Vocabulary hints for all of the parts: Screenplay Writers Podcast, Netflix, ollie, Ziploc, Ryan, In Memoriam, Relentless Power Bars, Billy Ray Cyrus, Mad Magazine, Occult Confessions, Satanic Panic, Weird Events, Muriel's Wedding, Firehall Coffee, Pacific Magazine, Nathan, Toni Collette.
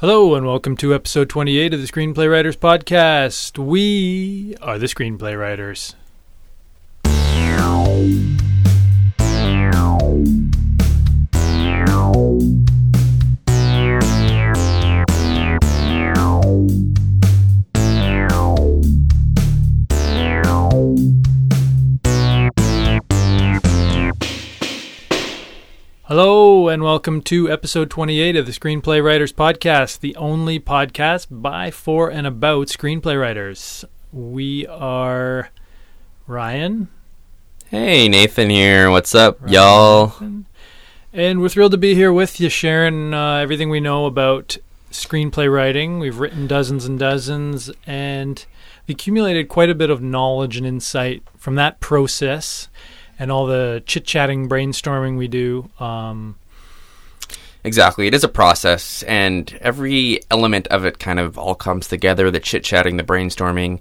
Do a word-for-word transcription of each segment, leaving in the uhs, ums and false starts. Hello and welcome to episode twenty-eight of the Screenplay Writers Podcast. We are the Screenplay Writers. Hello and welcome to episode twenty-eight of the Screenplay Writers Podcast, the only podcast by, for, and about screenplay writers. We are Ryan. Hey, Nathan here. What's up, Ryan, y'all? Nathan. And we're thrilled to be here with you, sharing uh, everything we know about screenplay writing. We've written dozens and dozens and accumulated quite a bit of knowledge and insight from that process. And all the chit-chatting, brainstorming we do. Um, exactly. It is a process, and every element of it kind of all comes together. The chit-chatting, the brainstorming,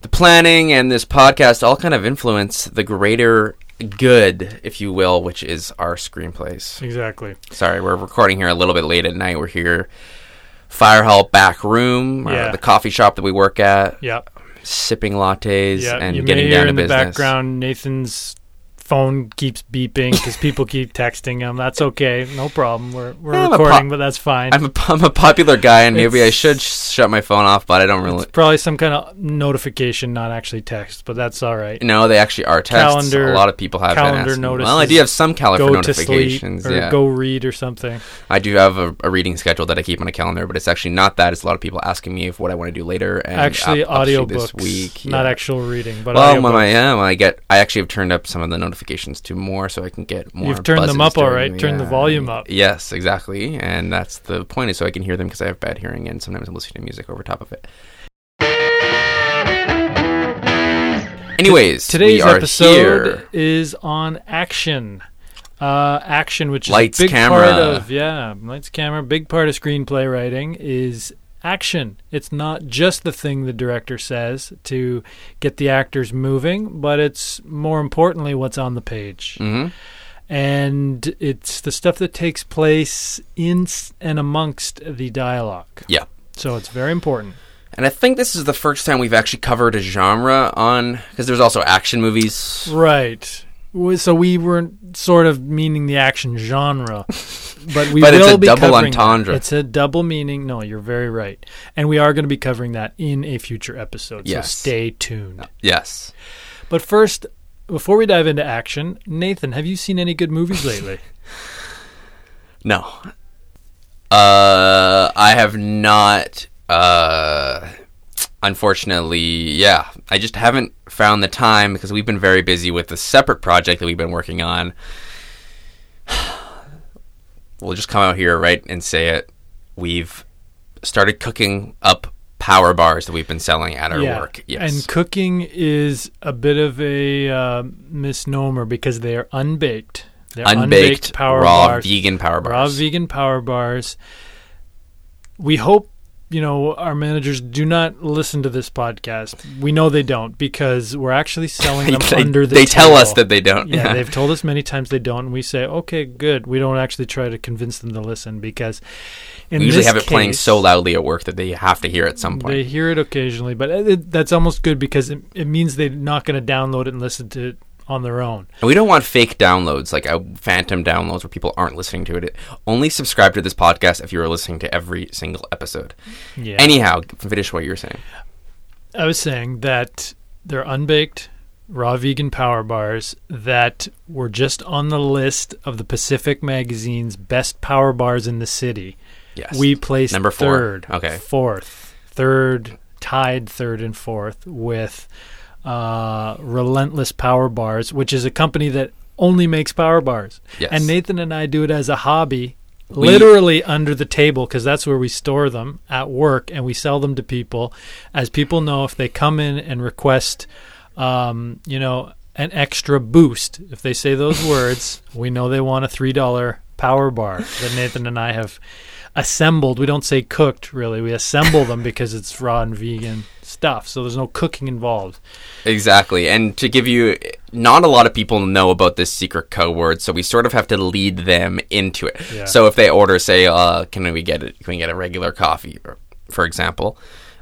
the planning, and this podcast all kind of influence the greater good, if you will, which is our screenplays. Exactly. Sorry, we're recording here a little bit late at night. We're here, Firehall back room, yeah. uh, the coffee shop that we work at. Yep. Sipping lattes yep. and you getting may hear down to in business. In the background, Nathan's phone keeps beeping because people keep texting him. That's okay, no problem. We're we're yeah, recording, po- but that's fine. I'm a, I'm a popular guy, and maybe I should sh- shut my phone off, but I don't really. It's probably some kind of notification, not actually text, but that's all right. No, they actually are texts. Calendar, a lot of people have calendar notices. Well, I do have some calendar go notifications. Go to sleep or yeah. go read or something. I do have a, a reading schedule that I keep on a calendar, but it's actually not that. It's a lot of people asking me if what I want to do later. And actually, up, audiobooks, this week. Not yeah. actual reading, but well, audiobooks. Well, when I am, I get. I actually have turned up some of the notifications. To more, so I can get more. You've turned them up, all right. Turn the volume up. Yes, exactly, and that's the point. Is so I can hear them because I have bad hearing, and sometimes I'm listening to music over top of it. Anyways, today's episode is on action. Uh, action, which is a big part of yeah, lights, camera. Big part of screenplay writing is action. It's not just the thing the director says to get the actors moving, but it's more importantly what's on the page. Mm-hmm. And it's the stuff that takes place in and amongst the dialogue. Yeah. So it's very important. And I think this is the first time we've actually covered a genre on, because there's also action movies. Right. So we weren't sort of meaning the action genre, but we but will be covering. But it's a double entendre. That. It's a double meaning. No, you're very right, and we are going to be covering that in a future episode. Yes. So stay tuned. Yes. But first, before we dive into action, Nathan, have you seen any good movies lately? No. Uh, I have not. Uh, unfortunately, yeah, I just haven't found the time because we've been very busy with a separate project that we've been working on. We'll just come out here, right, and say it. We've started cooking up power bars that we've been selling at our yeah. work. Yes, and cooking is a bit of a uh, misnomer because they are unbaked. They're unbaked, unbaked power raw bars, vegan power bars. Raw vegan power bars. We hope, you know, our managers do not listen to this podcast. We know they don't because we're actually selling them they, under the They table. Tell us that they don't. Yeah, yeah, they've told us many times they don't, and we say, okay, good. We don't actually try to convince them to listen because in we usually this have it case, playing so loudly at work that they have to hear it at some point. They hear it occasionally, but it, that's almost good because it, it means they're not going to download it and listen to it on their own. And we don't want fake downloads, like uh, phantom downloads where people aren't listening to it. it. Only subscribe to this podcast if you are listening to every single episode. Yeah. Anyhow, finish what you were saying. I was saying that they're unbaked, raw vegan power bars that were just on the list of the Pacific Magazine's best power bars in the city. Yes. We placed Number four. third, okay. fourth, third, tied third and fourth with Uh, Relentless Power Bars, which is a company that only makes power bars. Yes. And Nathan and I do it as a hobby, we, literally under the table, because that's where we store them at work, and we sell them to people. As people know, if they come in and request, um, you know, an extra boost, if they say those words, we know they want a three dollars Power Bar that Nathan and I have assembled. We don't say cooked, really. We assemble them because it's raw and vegan stuff, so there's no cooking involved. Exactly. And to give you, not a lot of people know about this secret code word, so we sort of have to lead them into it. Yeah. So if they order, say, uh, can we get it? Can we get a regular coffee, for example?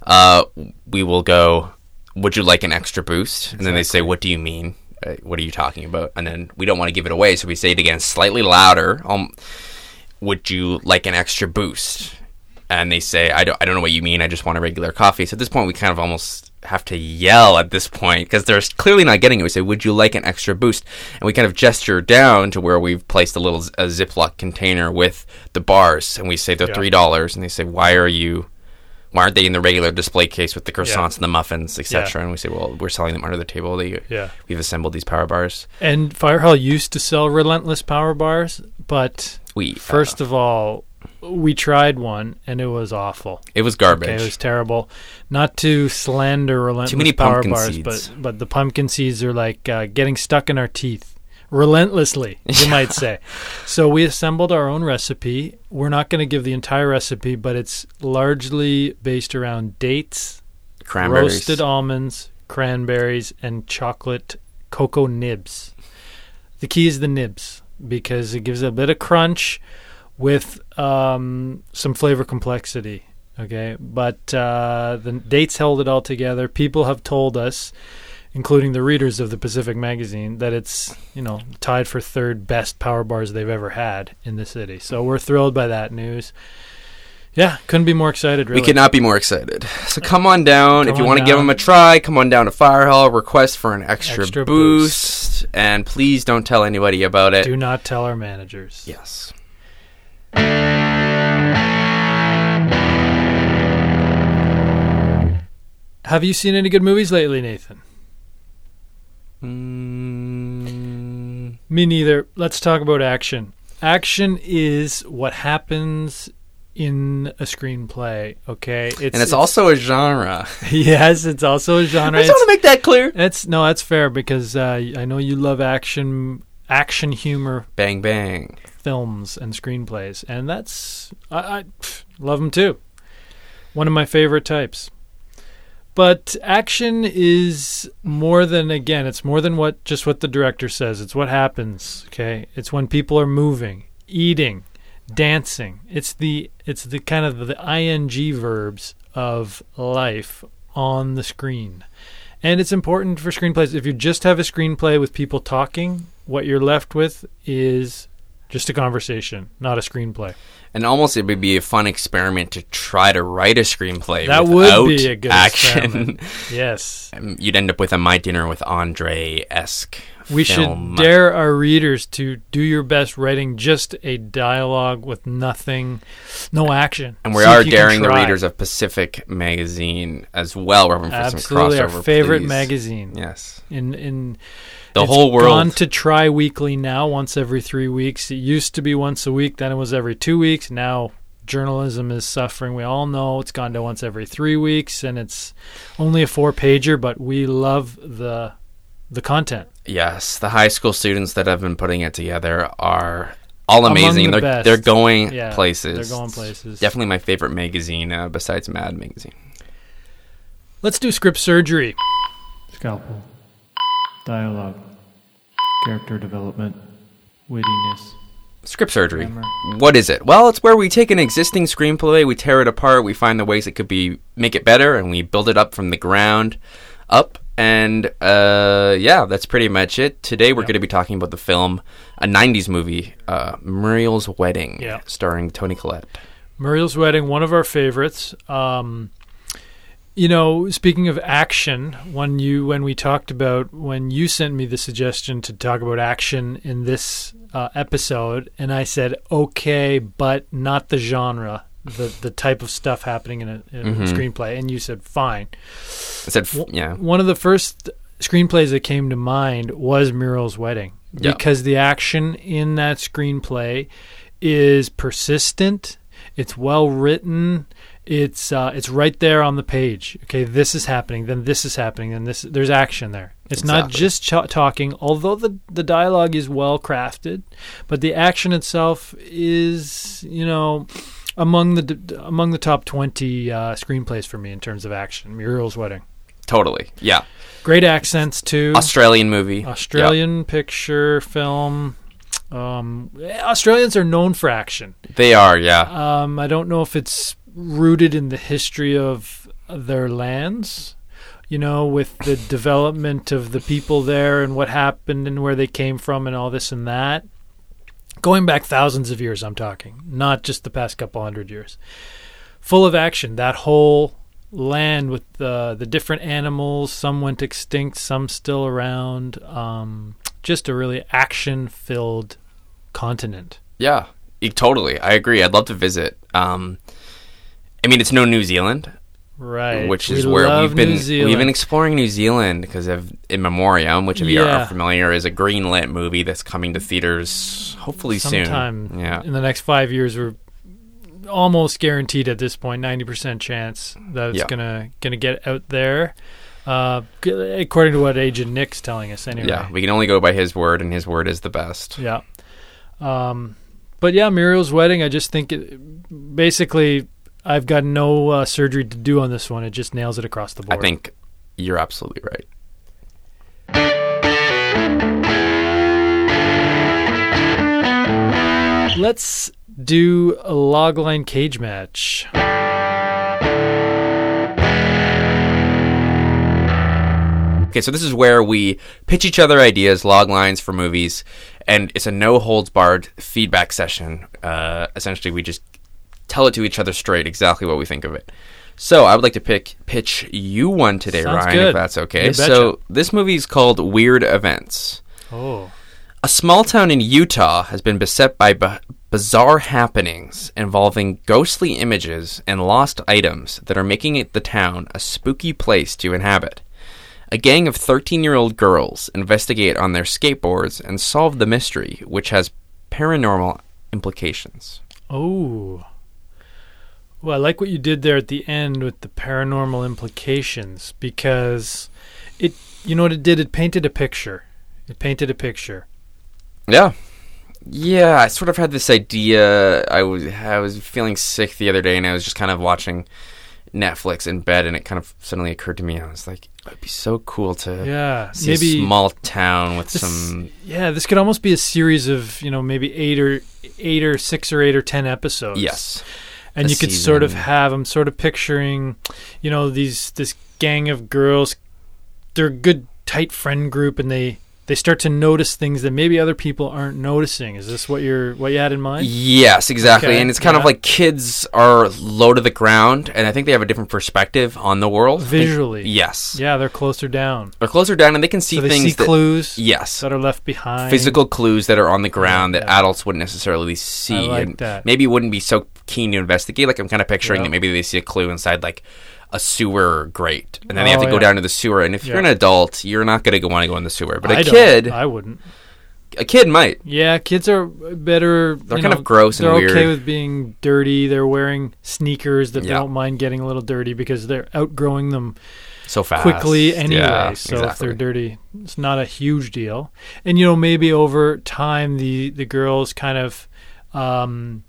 Uh, we will go, would you like an extra boost? Exactly. And then they say, what do you mean? Uh, what are you talking about? And then we don't want to give it away, so we say it again slightly louder. Um, would you like an extra boost? And they say, I don't, I don't know what you mean. I just want a regular coffee. So at this point, we kind of almost have to yell at this point because they're clearly not getting it. We say, would you like an extra boost? And we kind of gesture down to where we've placed a little a Ziploc container with the bars. And we say, they're yeah. three dollars. And they say, why are you... Why aren't they in the regular display case with the croissants yeah. and the muffins, et cetera? Yeah. And we say, well, we're selling them under the table. They, yeah. We've assembled these power bars. And Firehall used to sell Relentless Power Bars, but we, first uh, of all, we tried one, and it was awful. It was garbage. Okay, it was terrible. Not to slander Relentless Too many Power Bars, seeds. but but the pumpkin seeds are like uh, getting stuck in our teeth. Relentlessly, you might say. So we assembled our own recipe. We're not going to give the entire recipe, but it's largely based around dates, cranberries, roasted almonds, cranberries, and chocolate cocoa nibs. The key is the nibs because it gives a bit of crunch with um, some flavor complexity. Okay, but uh, the dates held it all together. People have told us, including the readers of the Pacific Magazine, that it's, you know, tied for third best power bars they've ever had in the city. So we're thrilled by that news. Yeah, couldn't be more excited, really. We could not be more excited. So come on down. Come if you want to give them a try, come on down to Firehall, request for an extra, extra boost, boost, and please don't tell anybody about it. Do not tell our managers. Yes. Have you seen any good movies lately, Nathan? Mm. Me neither. Let's talk about action. Action is what happens in a screenplay, okay? It's, and it's, it's also a genre. Yes, it's also a genre. I just it's, want to make that clear. It's, no, that's fair because uh, I know you love action, action humor. Bang, bang. Films and screenplays. And that's, I, I pff, love them too. One of my favorite types. But action is more than, again, it's more than what just what the director says. It's what happens, okay? It's when people are moving, eating, dancing. It's the it's the kind of the ing verbs of life on the screen. And it's important for screenplays. If you just have a screenplay with people talking, what you're left with is just a conversation, not a screenplay. And almost it would be a fun experiment to try to write a screenplay that without would be a good action. Yes. You'd end up with a My Dinner with Andre-esque We film. Should dare our readers to do your best writing just a dialogue with nothing, no action. And we See are daring the readers of Pacific Magazine as well. We're hoping for Absolutely, some crossover, our favorite please. Magazine. Yes. In in the it's whole world. It's gone to tri-weekly now, once every three weeks. It used to be once a week, then it was every two weeks. Now journalism is suffering. We all know it's gone to once every three weeks, and it's only a four-pager, but we love the the content. Yes, the high school students that have been putting it together are all amazing. The they're, they're going yeah, places. They're going places. It's definitely my favorite magazine uh, besides Mad Magazine. Let's do script surgery. Scalpel. Dialogue. Character development. Wittiness. Script surgery. Grammar. What is it? Well, it's where we take an existing screenplay, we tear it apart, we find the ways it could be make it better, and we build it up from the ground up. And uh, yeah, that's pretty much it. Today we're yep. going to be talking about the film, a nineties movie, uh, Muriel's Wedding, yep. starring Toni Collette. Muriel's Wedding, one of our favorites. Um, you know, speaking of action, when you when we talked about, when you sent me the suggestion to talk about action in this uh, episode, and I said, okay, but not the genre. The, the type of stuff happening in a, in mm-hmm. a screenplay, and you said fine. I said f- yeah. One of the first screenplays that came to mind was Muriel's Wedding yeah. because the action in that screenplay is persistent. It's well written. It's uh, it's right there on the page. Okay, this is happening. Then this is happening. Then this. There's action there. It's exactly. not just ch- talking. Although the the dialogue is well crafted, but the action itself is, you know, among the among the top twenty uh, screenplays for me in terms of action. Muriel's Wedding. Totally. Yeah. Great accents too. Australian movie. Australian yep. picture film. Um, Australians are known for action. They are, yeah. Um, I don't know if it's rooted in the history of their lands, you know, with the development of the people there and what happened and where they came from and all this and that. Going back thousands of years, I'm talking, not just the past couple hundred years. Full of action, that whole land with the, the different animals. Some went extinct, some still around. Um, just a really action-filled continent. Yeah, it, totally. I agree. I'd love to visit. Um, I mean, it's no New Zealand, right? Which is we where we've been. We've been exploring New Zealand because of In Memoriam, which, if yeah. you are familiar, is a greenlit movie that's coming to theaters hopefully sometime soon. Yeah, in the next five years, we're almost guaranteed at this point, ninety percent chance that it's yeah. gonna gonna get out there. Uh, according to what Agent Nick's telling us, anyway. Yeah, we can only go by his word, and his word is the best. Yeah. Um, but yeah, Muriel's Wedding, I just think it, basically I've got no uh, surgery to do on this one. It just nails it across the board. I think you're absolutely right. Let's do a logline cage match. Okay, so this is where we pitch each other ideas, log lines for movies, and it's a no-holds-barred feedback session. Uh, essentially, we just tell it to each other straight, exactly what we think of it. So I would like to pick pitch you one today, Sounds Ryan, good. If that's okay. So this movie is called Weird Events. Oh. A small town in Utah has been beset by b- bizarre happenings involving ghostly images and lost items that are making it the town a spooky place to inhabit. A gang of thirteen-year-old girls investigate on their skateboards and solve the mystery, which has paranormal implications. Oh. Well, I like what you did there at the end with the paranormal implications, because it, you know what it did? It painted a picture. It painted a picture. Yeah. Yeah, I sort of had this idea. I was, I was feeling sick the other day, and I was just kind of watching Netflix in bed, and it kind of suddenly occurred to me. I was like, it'd be so cool to yeah, see maybe a small town with this, some. Yeah, this could almost be a series of, you know, maybe eight or eight or six or eight or ten episodes. Yes, and a you could season. Sort of have. I'm sort of picturing, you know, these this gang of girls. They're a good tight friend group, and they. They start to notice things that maybe other people aren't noticing. Is this what you're what you had in mind? Yes, exactly. Okay. And it's kind yeah. of like kids are low to the ground, and I think they have a different perspective on the world. Visually. They, yes. Yeah, they're closer down. They're closer down, and they can see so they things. See that, clues yes, that are left behind. Physical clues that are on the ground yeah. that adults wouldn't necessarily see. I like and that. Maybe wouldn't be so keen to investigate. Like I'm kind of picturing yep. that maybe they see a clue inside, like, a sewer grate, and then oh, they have to yeah. go down to the sewer. And if yeah. you're an adult, you're not going to want to go in the sewer. But a I kid, don't. I wouldn't. A kid might. Yeah, kids are better. They're kind know, of gross and weird. They're okay with being dirty. They're wearing sneakers that yeah. they don't mind getting a little dirty because they're outgrowing them so fast, quickly anyway. Yeah, so exactly. if they're dirty, it's not a huge deal. And you know, maybe over time, the the girls kind of um,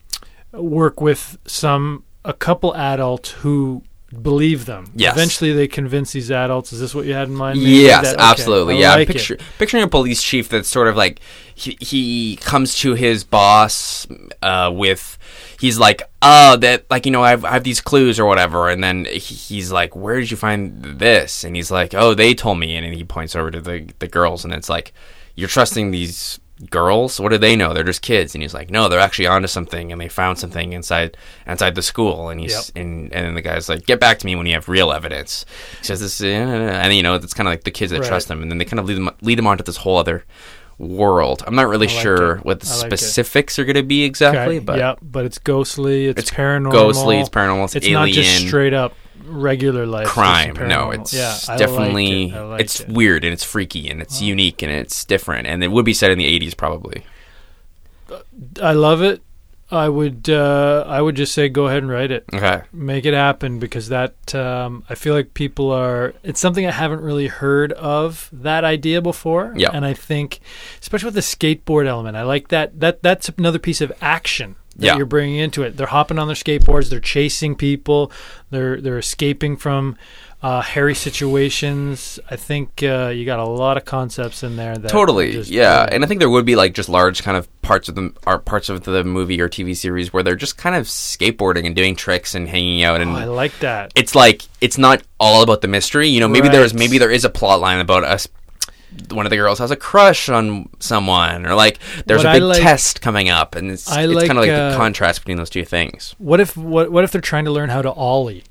work with some a couple adults who. Believe them. Yes. Eventually, they convince these adults. Is this what you had in mind? Maybe yes, that, okay. absolutely. Yeah, like Picture, picturing a police chief that's sort of like he, he comes to his boss uh, with he's like, oh, that like you know, I've I have these clues or whatever, and then he's like, where did you find this? And he's like, oh, they told me, and then he points over to the the girls, and it's like, you're trusting these girls? What do they know? They're just kids. And he's like, no, they're actually onto something, and they found something inside inside the school. And he's yep. and and then the guy's like, get back to me when you have real evidence. He says this, and you know, it's kind of like the kids that right. trust them, and then they kind of lead them lead them onto this whole other world. I'm not really like sure it. What the like specifics it. Are going to be exactly, okay. but yeah, but it's ghostly, it's, it's paranormal, ghostly, it's paranormal, it's, it's alien, not just straight up regular life crime. No, it's yeah, definitely like it. like it's it. weird, and it's freaky, and it's wow. unique, and it's different, and it would be set in the eighties probably. I love it. I would uh, I would just say go ahead and write it. Okay. Make it happen, because that um, I feel like people are – it's something I haven't really heard of, that idea before. Yeah. And I think – especially with the skateboard element. I like that. that That's another piece of action that yeah. you're bringing into it. They're hopping on their skateboards. They're chasing people. They're, they're escaping from – Uh, hairy situations. I think uh, you got a lot of concepts in there. That totally, just, yeah. Uh, and I think there would be like just large kind of parts of the are parts of the movie or T V series where they're just kind of skateboarding and doing tricks and hanging out. And oh, I like that. It's like it's not all about the mystery. You know, maybe right. there is maybe there is a plot line about us. One of the girls has a crush on someone, or like there's what a big like, test coming up, and it's, it's like, kind of like uh, the contrast between those two things. What if what what if they're trying to learn how to ollie?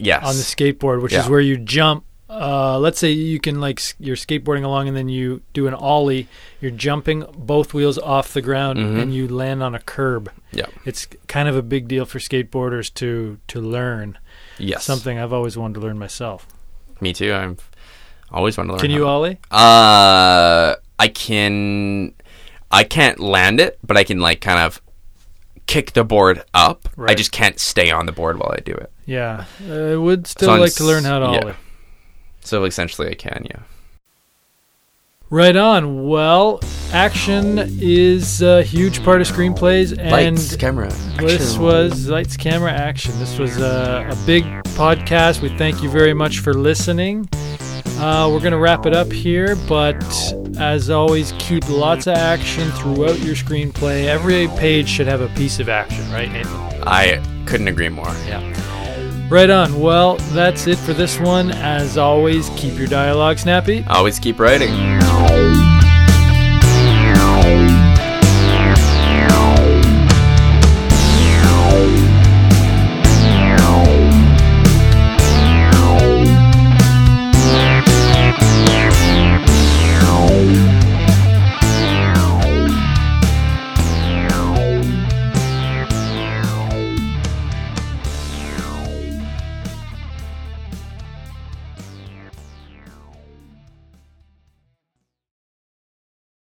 Yes. On the skateboard, which yeah. is where you jump. Uh, let's say you can like you're skateboarding along and then you do an ollie. You're jumping both wheels off the ground mm-hmm. and you land on a curb. Yeah, it's kind of a big deal for skateboarders to to learn. Yes, something I've always wanted to learn myself. Me too. I've always wanted to learn. Can you how. ollie? Uh, I can. I can't land it, but I can like kind of kick the board up. Right. I just can't stay on the board while I do it. Yeah, I would still so like to learn how to ollie. Yeah. So essentially I can, yeah. Right on. Well, action is a huge part of screenplays. And lights, camera, action. This was lights, camera, action. This was a, a big podcast. We thank you very much for listening. Uh, we're going to wrap it up here, but as always, keep lots of action throughout your screenplay. Every page should have a piece of action, right, Nathan? I couldn't agree more. Yeah. Right on. Well, that's it for this one. As always, keep your dialogue snappy. Always keep writing.